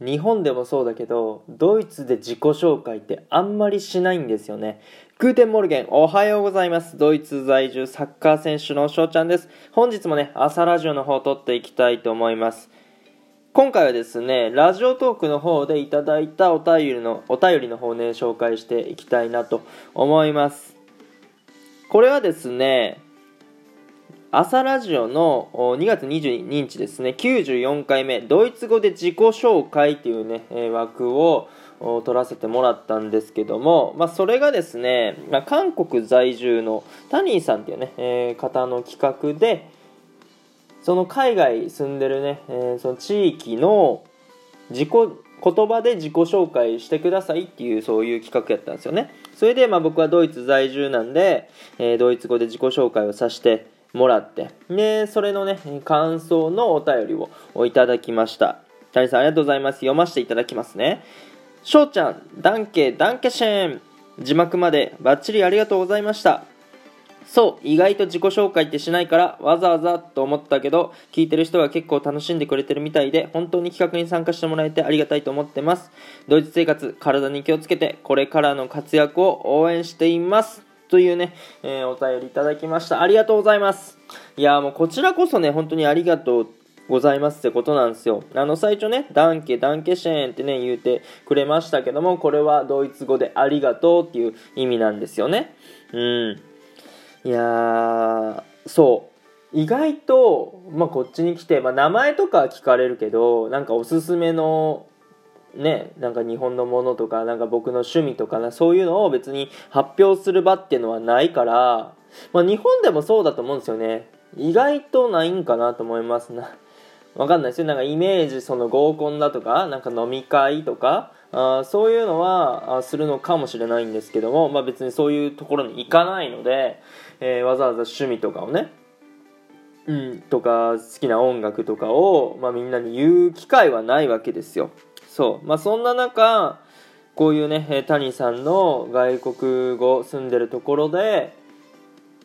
日本でもそうだけど、ドイツで自己紹介ってあんまりしないんですよね。グーテンモルゲン、おはようございます。ドイツ在住サッカー選手の翔ちゃんです。本日もね、朝ラジオの方を撮っていきたいと思います。今回はですね、ラジオトークの方でいただいたお便りの方をね、紹介していきたいなと思います。これはですね、朝ラジオの2月22日ですね、94回目、ドイツ語で自己紹介というね、枠を取らせてもらったんですけども、それがですね、韓国在住のタニーさんっていうね、方の企画で、その海外住んでるね、その地域の言葉で自己紹介してくださいっていう、そういう企画やったんですよね。それで僕はドイツ在住なんで、ドイツ語で自己紹介をさせてもらって、でそれのね、感想のお便りをいただきました。谷さんありがとうございます。読ませていただきますね。しょうちゃん、ダンケ、ダンケシェーン。字幕までバッチリありがとうございました。そう、意外と自己紹介ってしないからわざわざと思ったけど、聞いてる人が結構楽しんでくれてるみたいで、本当に企画に参加してもらえてありがたいと思ってます。ドイツ生活、体に気をつけて、これからの活躍を応援していますというね、お便りいただきました。ありがとうございます。いやもうこちらこそね、本当にありがとうございますってことなんですよ。最初ね、ダンケダンケシェーンってね言うてくれましたけども、これはドイツ語でありがとうっていう意味なんですよね。いやー、そう意外と、こっちに来て、名前とか聞かれるけど、なんかおすすめのね、なんか日本のものとか、なんか僕の趣味とかな、そういうのを別に発表する場っていうのはないから、日本でもそうだと思うんですよね。意外とないんかなと思いますな。わかんないですよ。なんかイメージ、その合コンだとか、なんか飲み会とか、そういうのはするのかもしれないんですけども、別にそういうところに行かないので、わざわざ趣味とかをね、とか好きな音楽とかを、みんなに言う機会はないわけですよ。そう、そんな中、こういうね、谷さんの外国語住んでるところで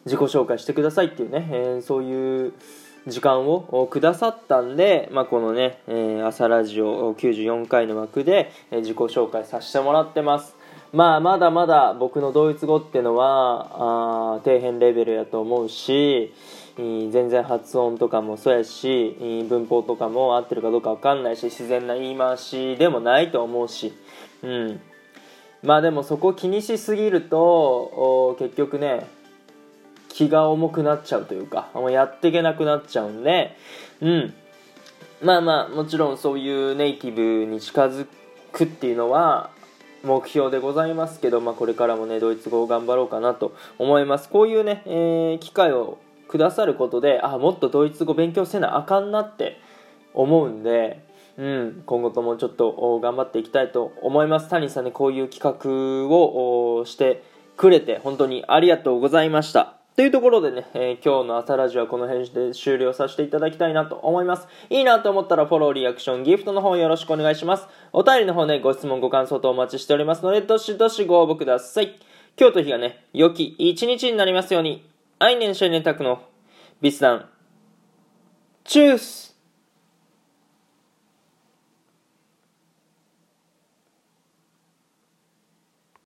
自己紹介してくださいっていうね、そういう時間をくださったんで、このね、朝ラジオ94回の枠で自己紹介させてもらってます。まだまだ僕のドイツ語ってのは底辺レベルやと思うし、全然発音とかもそうやし、文法とかも合ってるかどうか分かんないし、自然な言い回しでもないと思うし、でもそこ気にしすぎると結局ね、気が重くなっちゃうというか、もうやっていけなくなっちゃうんで、もちろんそういうネイティブに近づくっていうのは目標でございますけど、これからもね、ドイツ語を頑張ろうかなと思います。こういうね、機会をくださることで、もっとドイツ語勉強せなあかんなって思うんで、今後ともちょっと頑張っていきたいと思います。谷さんね、こういう企画をしてくれて本当にありがとうございました。というところでね、今日の朝ラジオはこの辺で終了させていただきたいなと思います。いいなと思ったらフォロー、リアクション、ギフトの方よろしくお願いします。お便りの方ね、ご質問、ご感想とお待ちしておりますので、どしどしご応募ください。今日という日がね、良き一日になりますように。Einen schönen Tag noch. Bis dann. Tschüss.